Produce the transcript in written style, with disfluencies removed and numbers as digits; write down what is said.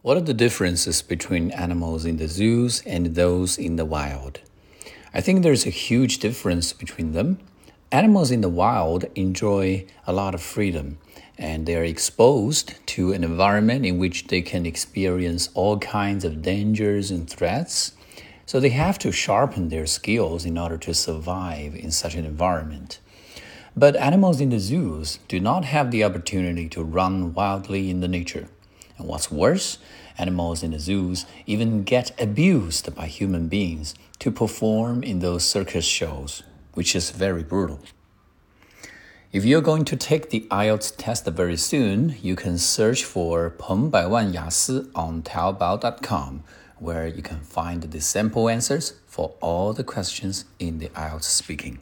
What are the differences between animals in the zoos and those in the wild? I think there's a huge difference between them. Animals in the wild enjoy a lot of freedom, and they are exposed to an environment in which they can experience all kinds of dangers and threats. So they have to sharpen their skills in order to survive in such an environment.But animals in the zoos do not have the opportunity to run wildly in the nature. And what's worse, animals in the zoos even get abused by human beings to perform in those circus shows, which is very brutal. If you're going to take the IELTS test very soon, you can search for 彭百万雅思 on Taobao.com, where you can find the sample answers for all the questions in the IELTS speaking.